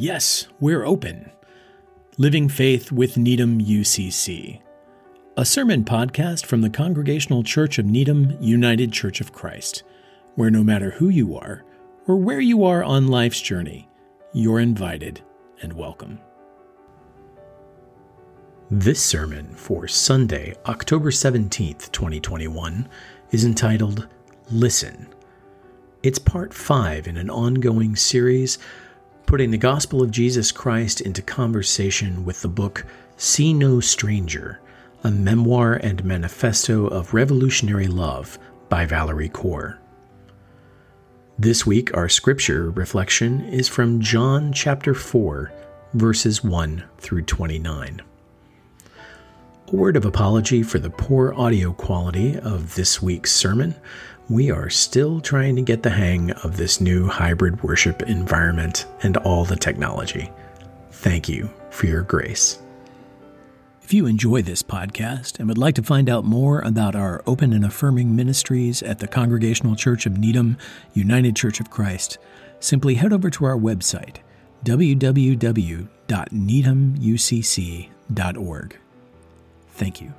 Yes, we're open. Living Faith with Needham UCC, a sermon podcast from the Congregational Church of Needham, United Church of Christ, where no matter who you are or where you are on life's journey, you're invited and welcome. This sermon for Sunday, October 17th, 2021, is entitled Listen. It's part 5 in an ongoing series putting the Gospel of Jesus Christ into conversation with the book See No Stranger, a memoir and manifesto of revolutionary love by Valarie Kaur. This week, our scripture reflection is from John chapter 4, verses 1 through 29. A word of apology for the poor audio quality of this week's sermon. We are still trying to get the hang of this new hybrid worship environment and all the technology. Thank you for your grace. If you enjoy this podcast and would like to find out more about our open and affirming ministries at the Congregational Church of Needham, United Church of Christ, simply head over to our website, www.needhamucc.org. Thank you.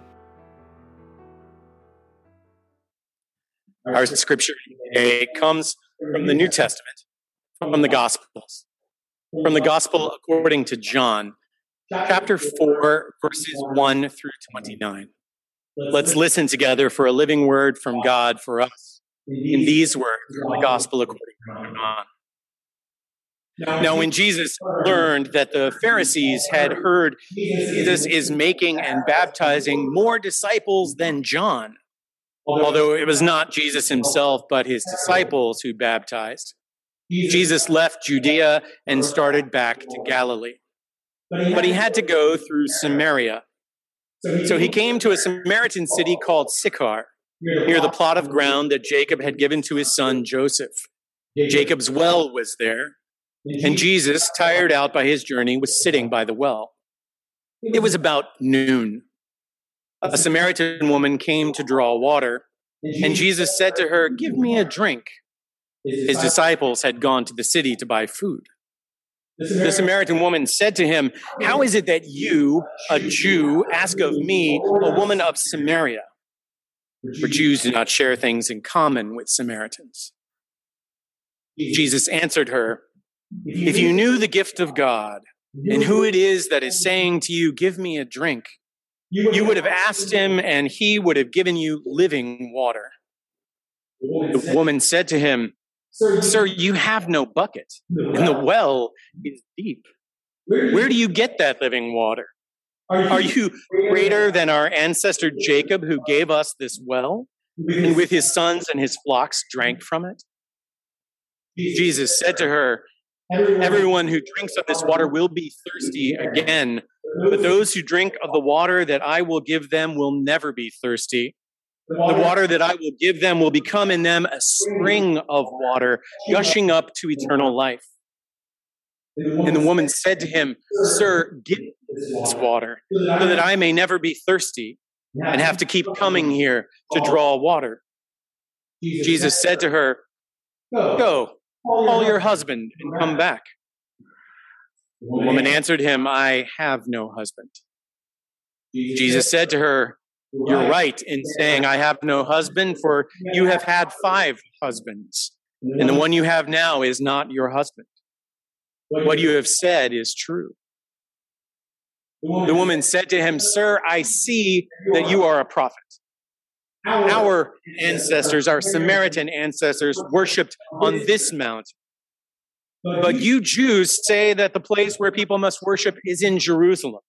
Our scripture today comes from the New Testament, from the Gospels, from the Gospel according to John, chapter 4, verses 1 through 29. Let's listen together for a living word from God for us in these words from the Gospel according to John. Now, when Jesus learned that the Pharisees had heard Jesus is making and baptizing more disciples than John, although it was not Jesus himself, but his disciples who baptized, Jesus left Judea and started back to Galilee. But he had to go through Samaria. So he came to a Samaritan city called Sychar, near the plot of ground that Jacob had given to his son Joseph. Jacob's well was there, and Jesus, tired out by his journey, was sitting by the well. It was about noon. A Samaritan woman came to draw water, and Jesus said to her, "Give me a drink." His disciples had gone to the city to buy food. The Samaritan woman said to him, "How is it that you, a Jew, ask of me, a woman of Samaria?" For Jews do not share things in common with Samaritans. Jesus answered her, "If you knew the gift of God and who it is that is saying to you, 'Give me a drink,' you would have asked him, and he would have given you living water." The woman said to him, "Sir, you have no bucket, and the well is deep. Where do you get that living water? Are you greater than our ancestor Jacob, who gave us this well, and with his sons and his flocks drank from it?" Jesus said to her, "Everyone who drinks of this water will be thirsty again, but those who drink of the water that I will give them will never be thirsty. The water that I will give them will become in them a spring of water, gushing up to eternal life." And the woman said to him, "Sir, give me this water, so that I may never be thirsty and have to keep coming here to draw water." Jesus said to her, "Go, call your husband and come back." The woman answered him, "I have no husband." Jesus said to her, "You're right in saying, 'I have no husband,' for you have had 5 husbands, and the one you have now is not your husband. What you have said is true." The woman said to him, "Sir, I see that you are a prophet. Our ancestors, our Samaritan ancestors, worshipped on this mountain. But you Jews say that the place where people must worship is in Jerusalem."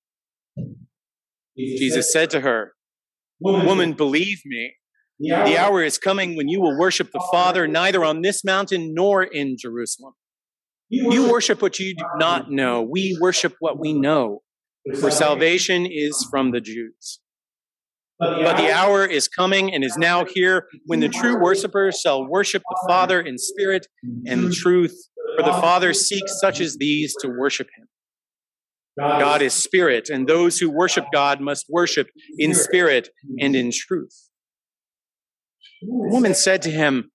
Jesus said to her, "Woman, believe me, the hour is coming when you will worship the Father neither on this mountain nor in Jerusalem. You worship what you do not know. We worship what we know, for salvation is from the Jews. But the hour is coming and is now here when the true worshipers shall worship the Father in spirit and truth, for the Father seeks such as these to worship him. God is spirit, and those who worship God must worship in spirit and in truth." The woman said to him,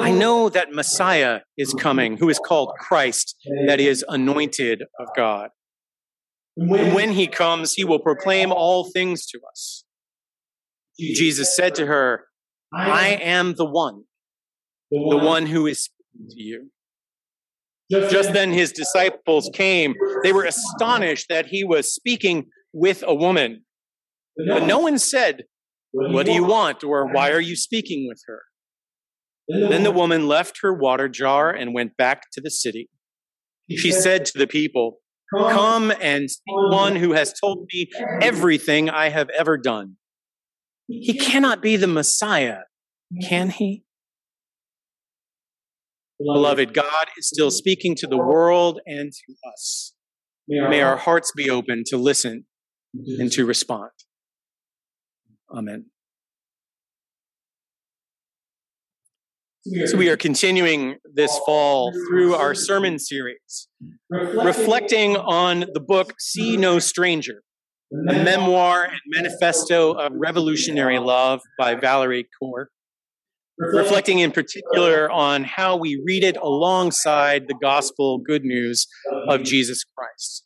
I know that Messiah is coming, who is called Christ, that is anointed of God. And when he comes, he will proclaim all things to us. Jesus said to her, I am the one who is speaking to you. Just then his disciples came. They were astonished that he was speaking with a woman. But no one said, what do you want? Or why are you speaking with her? Then the woman left her water jar and went back to the city. She said to the people, come and see one who has told me everything I have ever done. He cannot be the Messiah, can he? Beloved, God is still speaking to the world and to us. May our hearts be open to listen and to respond. Amen. So we are continuing this fall through our sermon series, reflecting on the book See No Stranger, a memoir and manifesto of revolutionary love by Valarie Kaur, reflecting in particular on how we read it alongside the gospel good news of Jesus Christ.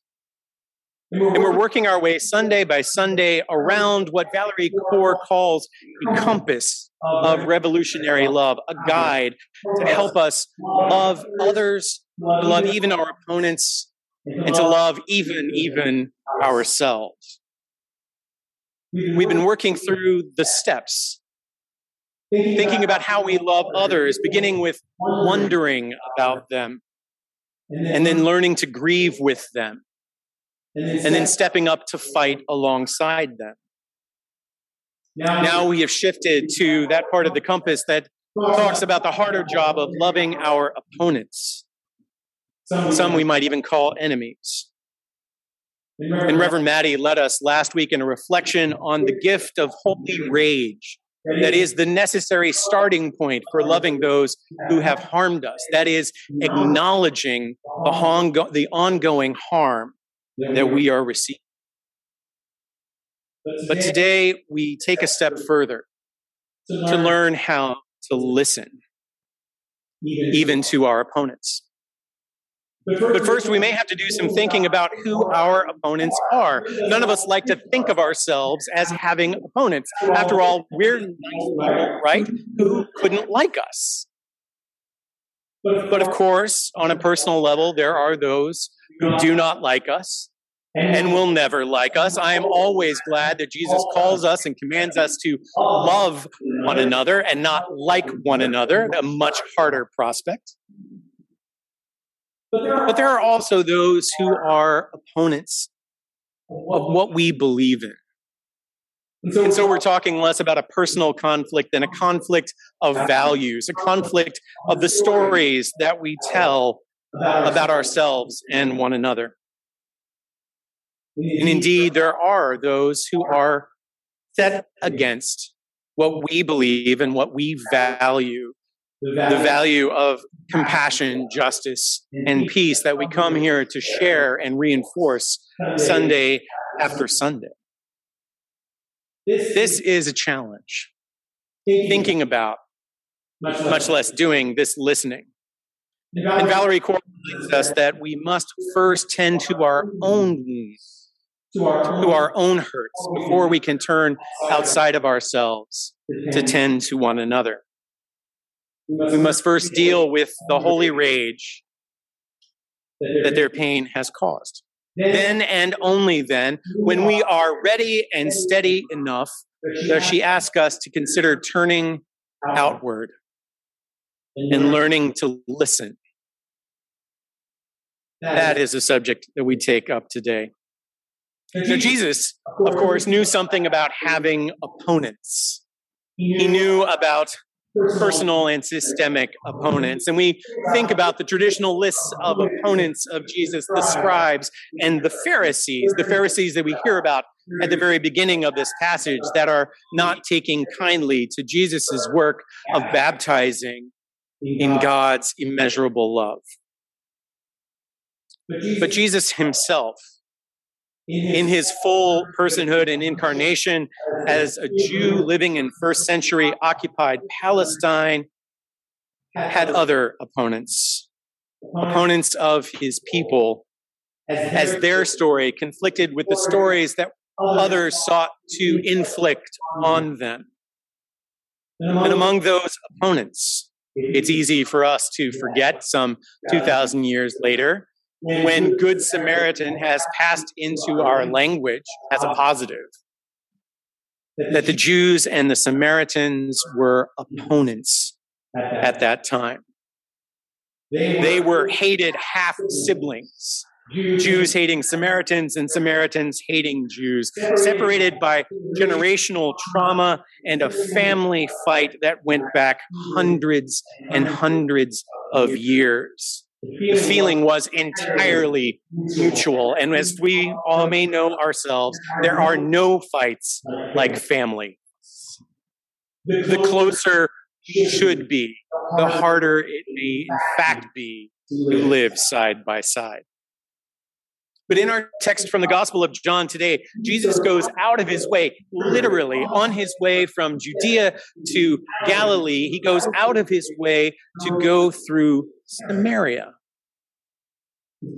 And we're working our way Sunday by Sunday around what Valarie Kaur calls a compass of revolutionary love, a guide to help us love others, to love even our opponents, and to love even ourselves. We've been working through the steps, thinking about how we love others, beginning with wondering about them, and then learning to grieve with them, and then stepping up to fight alongside them. Now we have shifted to that part of the compass that talks about the harder job of loving our opponents. Some we might even call enemies. And Reverend Maddie led us last week in a reflection on the gift of holy rage. That is the necessary starting point for loving those who have harmed us. That is acknowledging the ongoing harm that we are receiving. But today we take a step further to learn how to listen, even to our opponents. But first, we may have to do some thinking about who our opponents are. None of us like to think of ourselves as having opponents. After all, we're nice people, right? Who couldn't like us? But of course, on a personal level, there are those who do not like us and will never like us. I am always glad that Jesus calls us and commands us to love one another and not like one another, a much harder prospect. But there are also those who are opponents of what we believe in. And so we're talking less about a personal conflict than a conflict of values, a conflict of the stories that we tell about ourselves and one another. And indeed, there are those who are set against what we believe and what we value. The value of compassion, justice, and peace that we come here to share and reinforce Sunday after Sunday. This is a challenge. Thinking about, much less doing, this listening. And Valarie Kaur reminds us that we must first tend to our own needs, to our own hurts, before we can turn outside of ourselves to tend to one another. We must first deal with the holy rage that their pain has caused. Then and only then, when we are ready and steady enough, does she ask us to consider turning outward and learning to listen. That is a subject that we take up today. Now, Jesus, of course, knew something about having opponents. He knew about personal and systemic opponents. And we think about the traditional lists of opponents of Jesus, the scribes and the Pharisees that we hear about at the very beginning of this passage that are not taking kindly to Jesus's work of baptizing in God's immeasurable love. But Jesus himself, in his full personhood and incarnation as a Jew living in first century occupied Palestine, had other opponents, opponents of his people, as their story conflicted with the stories that others sought to inflict on them. And among those opponents, it's easy for us to forget some 2,000 years later when Good Samaritan has passed into our language as a positive, that the Jews and the Samaritans were opponents at that time. They were hated half-siblings, Jews hating Samaritans and Samaritans hating Jews, separated by generational trauma and a family fight that went back hundreds and hundreds of years. The feeling was entirely mutual. And as we all may know ourselves, there are no fights like family. The closer should be, the harder it may in fact be to live side by side. But in our text from the Gospel of John today, Jesus goes out of his way, literally on his way from Judea to Galilee. He goes out of his way to go through Samaria,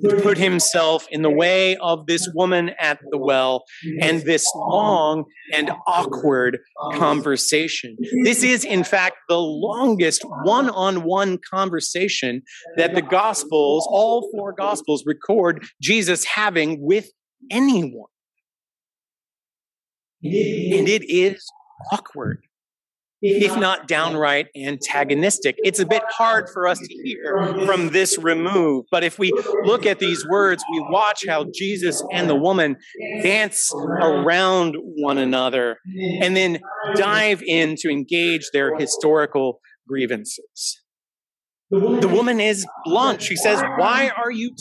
to put himself in the way of this woman at the well and this long and awkward conversation. This is, in fact, the longest one-on-one conversation that the Gospels, all four Gospels, record Jesus having with anyone. And it is awkward, if not downright antagonistic. It's a bit hard for us to hear from this remove, but if we look at these words, we watch how Jesus and the woman dance around one another and then dive in to engage their historical grievances. The woman is blunt. She says, Why are you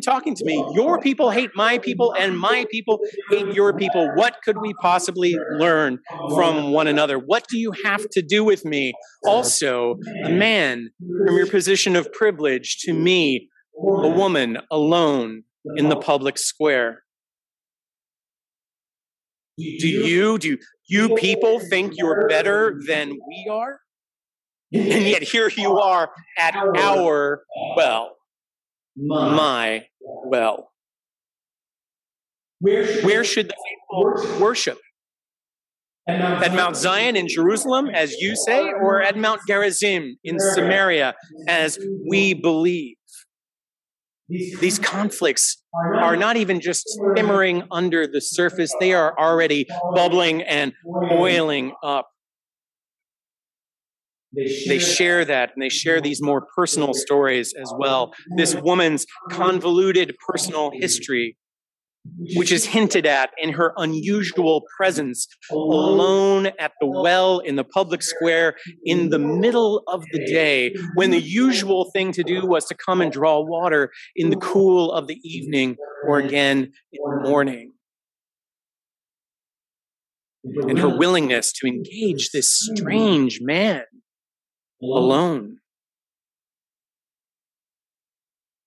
talking to me? Your people hate my people, and my people hate your people. What could we possibly learn from one another? What do you have to do with me? Also, a man from your position of privilege, to me, a woman alone in the public square. Do you people think you're better than we are? And yet here you are at our well. My well. Where should the faithful worship? At Mount Zion in Jerusalem, as you say, or at Mount Gerizim in Samaria, as we believe? These conflicts are not even just simmering under the surface. They are already bubbling and boiling up. They share that, and they share these more personal stories as well. This woman's convoluted personal history, which is hinted at in her unusual presence, alone at the well in the public square in the middle of the day, when the usual thing to do was to come and draw water in the cool of the evening or again in the morning. And her willingness to engage this strange man alone.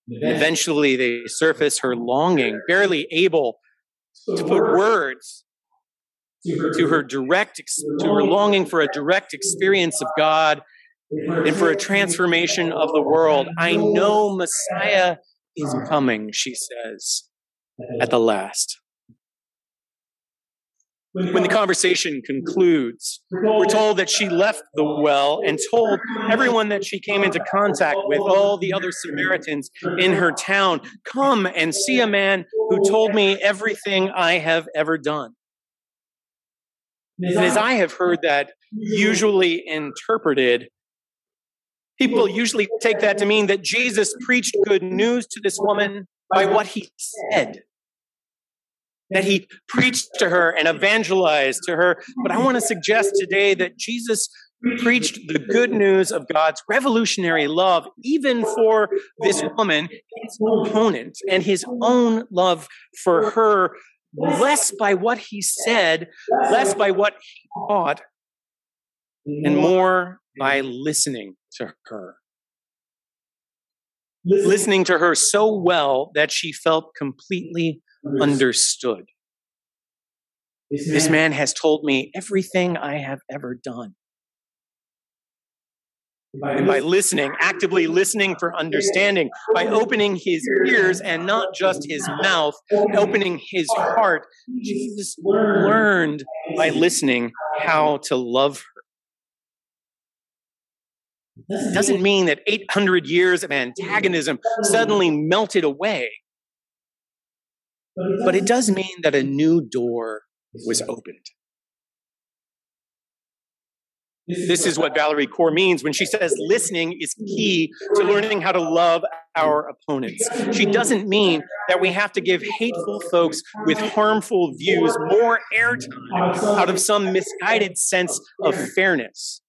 Eventually, they surface her longing, barely able to put words to her longing for a direct experience of God and for a transformation of the world. I know Messiah is coming, she says, at the last. When the conversation concludes, we're told that she left the well and told everyone that she came into contact with, all the other Samaritans in her town, come and see a man who told me everything I have ever done. And as I have heard that usually interpreted, people usually take that to mean that Jesus preached good news to this woman by what he said, that he preached to her and evangelized to her. But I want to suggest today that Jesus preached the good news of God's revolutionary love, even for this woman, his opponent, and his own love for her, less by what he said, less by what he taught, and more by listening to her. Listening to her so well that she felt completely understood. This man has told me everything I have ever done. by listening, actively listening for understanding, by opening his ears and not just his mouth, opening his heart. Jesus learned by listening how to love her. It doesn't mean that 800 years of antagonism suddenly melted away, but it does mean that a new door was opened. This is what Valarie Kaur means when she says listening is key to learning how to love our opponents. She doesn't mean that we have to give hateful folks with harmful views more airtime out of some misguided sense of fairness.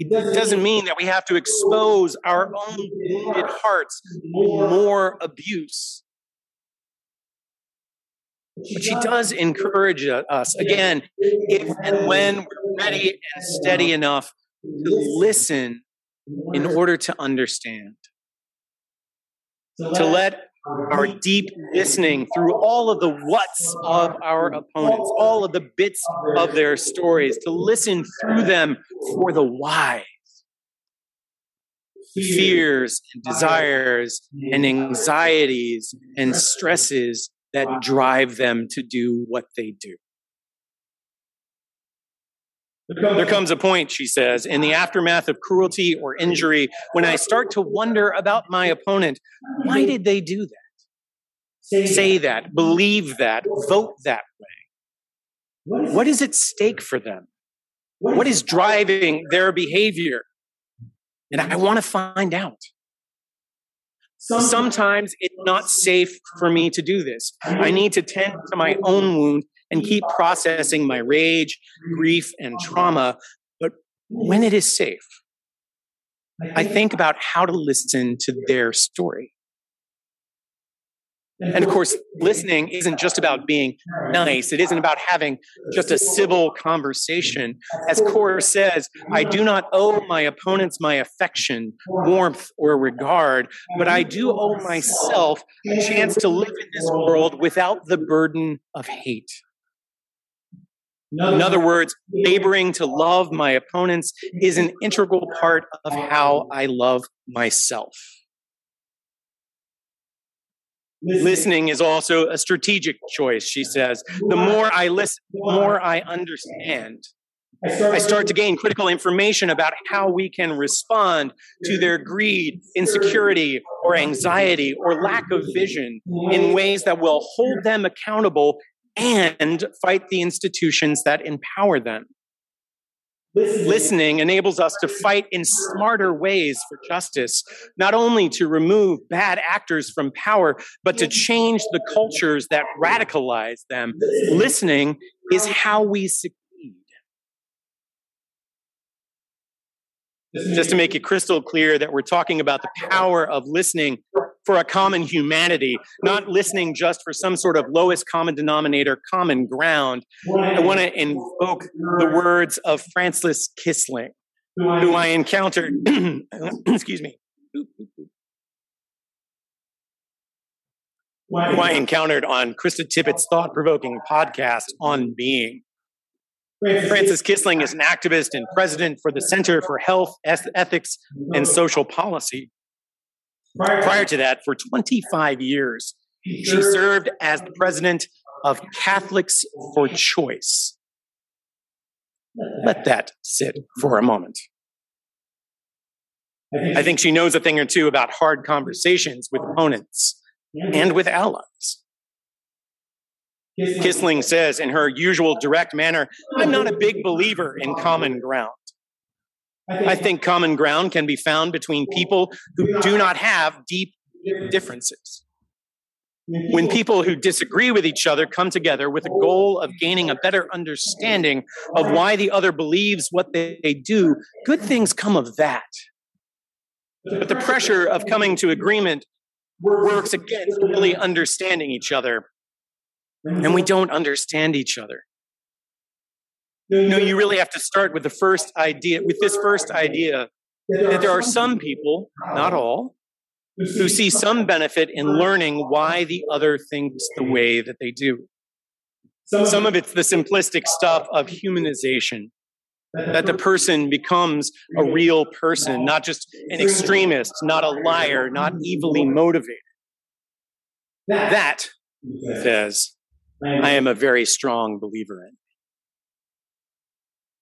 It doesn't mean that we have to expose our own wounded hearts to more abuse. But she does encourage us, again, if and when we're ready and steady enough to listen in order to understand, to let our deep listening through all of the whats of our opponents, all of the bits of their stories, to listen through them for the whys, fears and desires and anxieties and stresses that drive them to do what they do. There comes a point, she says, in the aftermath of cruelty or injury, when I start to wonder about my opponent. Why did they do that? Say that, believe that, vote that way. What is at stake for them? What is driving their behavior? And I want to find out. Sometimes it's not safe for me to do this. I need to tend to my own wound and keep processing my rage, grief, and trauma. But when it is safe, I think about how to listen to their story. And of course, listening isn't just about being nice. It isn't about having just a civil conversation. As Kaur says, I do not owe my opponents my affection, warmth, or regard, but I do owe myself a chance to live in this world without the burden of hate. In other words, laboring to love my opponents is an integral part of how I love myself. Listening is also a strategic choice, she says. The more I listen, the more I understand. I start to gain critical information about how we can respond to their greed, insecurity, or anxiety, or lack of vision in ways that will hold them accountable and fight the institutions that empower them. Listening enables us to fight in smarter ways for justice, not only to remove bad actors from power, but to change the cultures that radicalize them. Listening is how we succeed. Just to make it crystal clear that we're talking about the power of listening for a common humanity, not listening just for some sort of lowest common denominator, common ground. I want to invoke the words of Francis Kissling, who I encountered, excuse me, who I encountered on Krista Tippett's thought-provoking podcast, On Being. Francis Kissling is an activist and president for the Center for Health, Ethics, and Social Policy. Prior to that, for 25 years, she served as the president of Catholics for Choice. Let that sit for a moment. I think she knows a thing or two about hard conversations with opponents and with allies. Kissling says in her usual direct manner, I'm not a big believer in common ground. I think common ground can be found between people who do not have deep differences. When people who disagree with each other come together with a goal of gaining a better understanding of why the other believes what they do, good things come of that. But the pressure of coming to agreement works against really understanding each other. And we don't understand each other. No, you really have to start with the first idea, with this first idea, that there are some people, not all, who see some benefit in learning why the other thinks the way that they do. Some of it's the simplistic stuff of humanization, that the person becomes a real person, not just an extremist, not a liar, not evilly motivated. That, he says, I am a very strong believer in.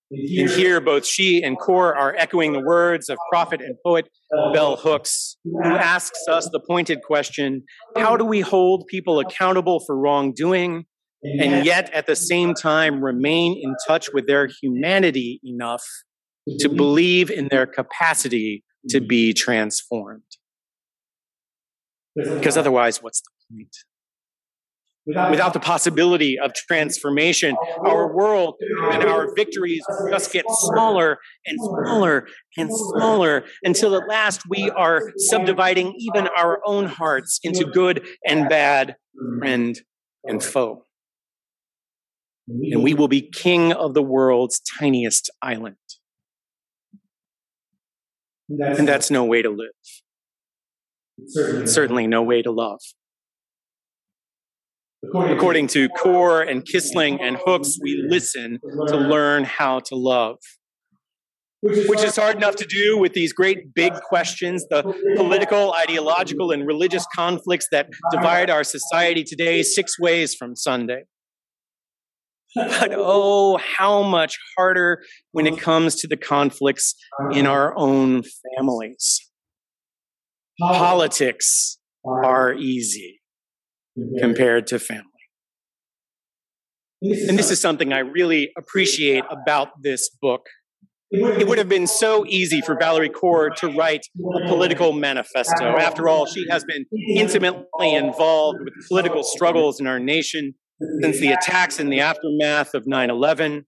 And here, both she and Kaur are echoing the words of prophet and poet bell hooks, who asks us the pointed question, how do we hold people accountable for wrongdoing and yet at the same time remain in touch with their humanity enough to believe in their capacity to be transformed? Because otherwise, what's the point? Without the possibility of transformation, our world and our victories just get smaller and smaller and smaller until at last we are subdividing even our own hearts into good and bad, friend and foe. And we will be king of the world's tiniest island. And that's no way to live. It's certainly no way to love. According to Kaur and Kissling and Hooks, we listen to learn how to love, which is hard enough to do with these great big questions, the political, ideological, and religious conflicts that divide our society today 6 ways from Sunday. But oh, how much harder when it comes to the conflicts in our own families. Politics are easy compared to family. And this is something I really appreciate about this book. It would have been so easy for Valarie Kaur to write a political manifesto. After all, she has been intimately involved with political struggles in our nation since the attacks in the aftermath of 9/11,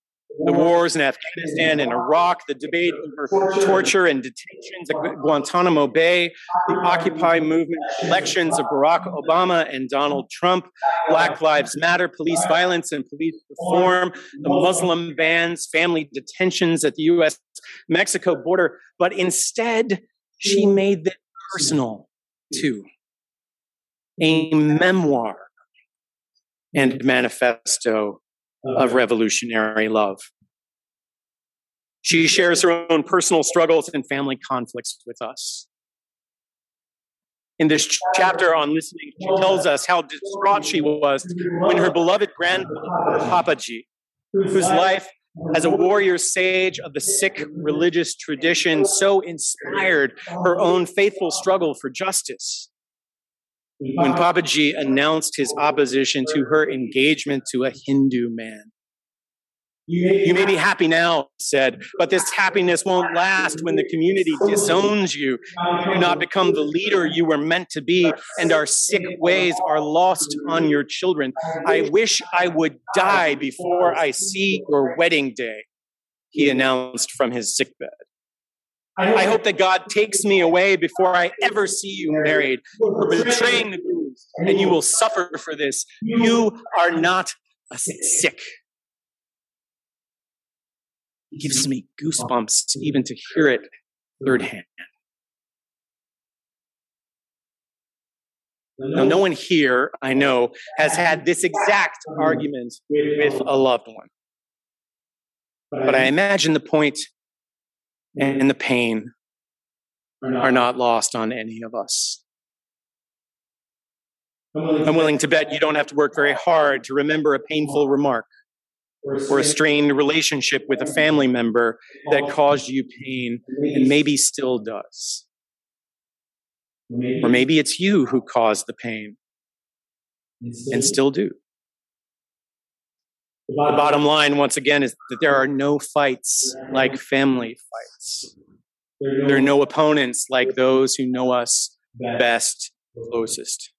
the wars in Afghanistan and Iraq, the debate over torture and detentions at Guantanamo Bay, the Occupy movement, elections of Barack Obama and Donald Trump, Black Lives Matter, police violence and police reform, the Muslim bans, family detentions at the U.S.-Mexico border. But instead, she made it personal, too. A memoir and manifesto of revolutionary love. She shares her own personal struggles and family conflicts with us. In this chapter on listening, she tells us how distraught she was when her beloved grandfather, Papaji, whose life as a warrior sage of the Sikh religious tradition so inspired her own faithful struggle for justice, when Papaji announced his opposition to her engagement to a Hindu man. You may be happy now, he said, but this happiness won't last when the community disowns you. You do not become the leader you were meant to be, and our sick ways are lost on your children. I wish I would die before I see your wedding day, he announced from his sickbed. I hope that God takes me away before I ever see you married. You're betraying the Gurus, and you will suffer for this. You are not a Sikh. It gives me goosebumps even to hear it third hand. Now, no one here, I know, has had this exact argument with a loved one. But I imagine the point and the pain are not lost on any of us. I'm willing to bet you don't have to work very hard to remember a painful remark or a strained relationship with a family member that caused you pain and maybe still does. Or maybe it's you who caused the pain and still do. The bottom line, once again, is that there are no fights like family fights. There are no opponents like those who know us best, closest.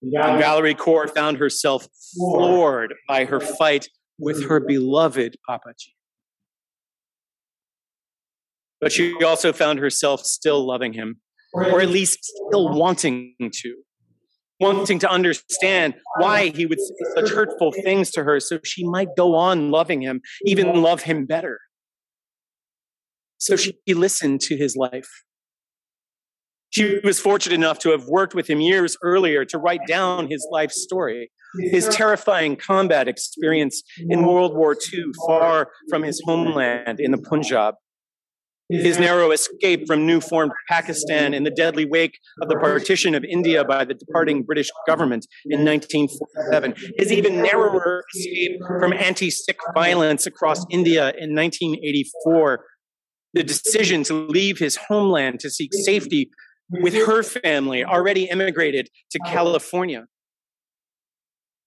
And Valarie Kaur found herself floored by her fight with her beloved Papaji. But she also found herself still loving him, or at least still wanting to understand why he would say such hurtful things to her so she might go on loving him, even love him better. So she listened to his life. She was fortunate enough to have worked with him years earlier to write down his life story, his terrifying combat experience in World War II, far from his homeland in the Punjab, his narrow escape from new formed Pakistan in the deadly wake of the partition of India by the departing British government in 1947, his even narrower escape from anti-Sikh violence across India in 1984, the decision to leave his homeland to seek safety with her family, already immigrated to California.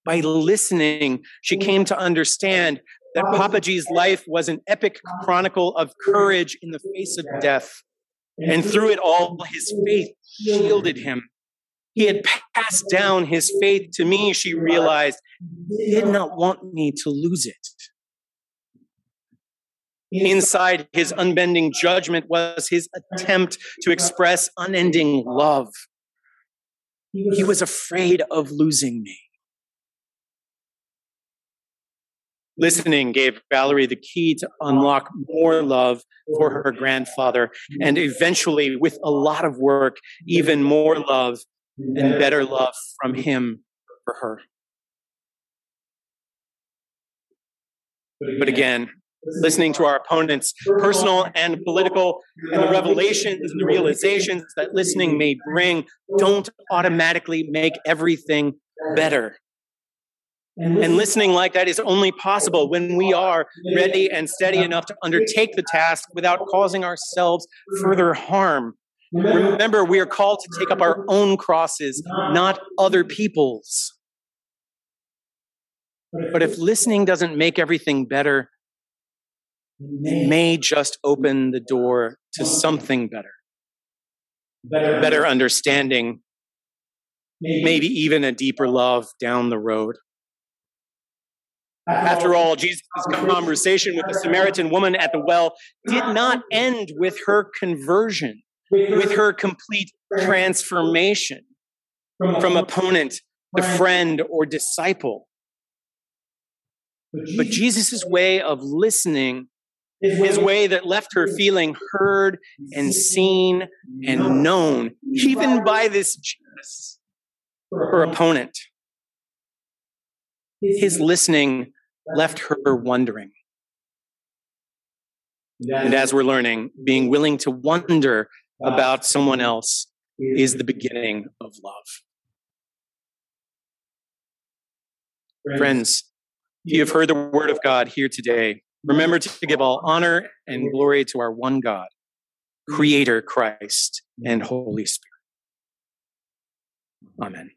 By listening, she came to understand that Papaji's life was an epic chronicle of courage in the face of death. And through it all, his faith shielded him. He had passed down his faith to me, she realized. He did not want me to lose it. Inside his unbending judgment was his attempt to express unending love. He was afraid of losing me. Listening gave Valarie the key to unlock more love for her grandfather, and eventually, with a lot of work, even more love and better love from him for her. But again, listening to our opponents, personal and political, and the revelations and the realizations that listening may bring don't automatically make everything better. And listening like that is only possible when we are ready and steady enough to undertake the task without causing ourselves further harm. Remember, we are called to take up our own crosses, not other people's. But if listening doesn't make everything better, it may just open the door to something better. Better understanding, maybe even a deeper love down the road. After all, Jesus' conversation with the Samaritan woman at the well did not end with her conversion, with her complete transformation from opponent to friend or disciple. But Jesus' way of listening, his way that left her feeling heard and seen and known, even by this Jesus, her opponent, his listening left her wondering. And as we're learning, being willing to wonder about someone else is the beginning of love. Friends, if you have heard the word of God here today, remember to give all honor and glory to our one God, Creator Christ and Holy Spirit. Amen.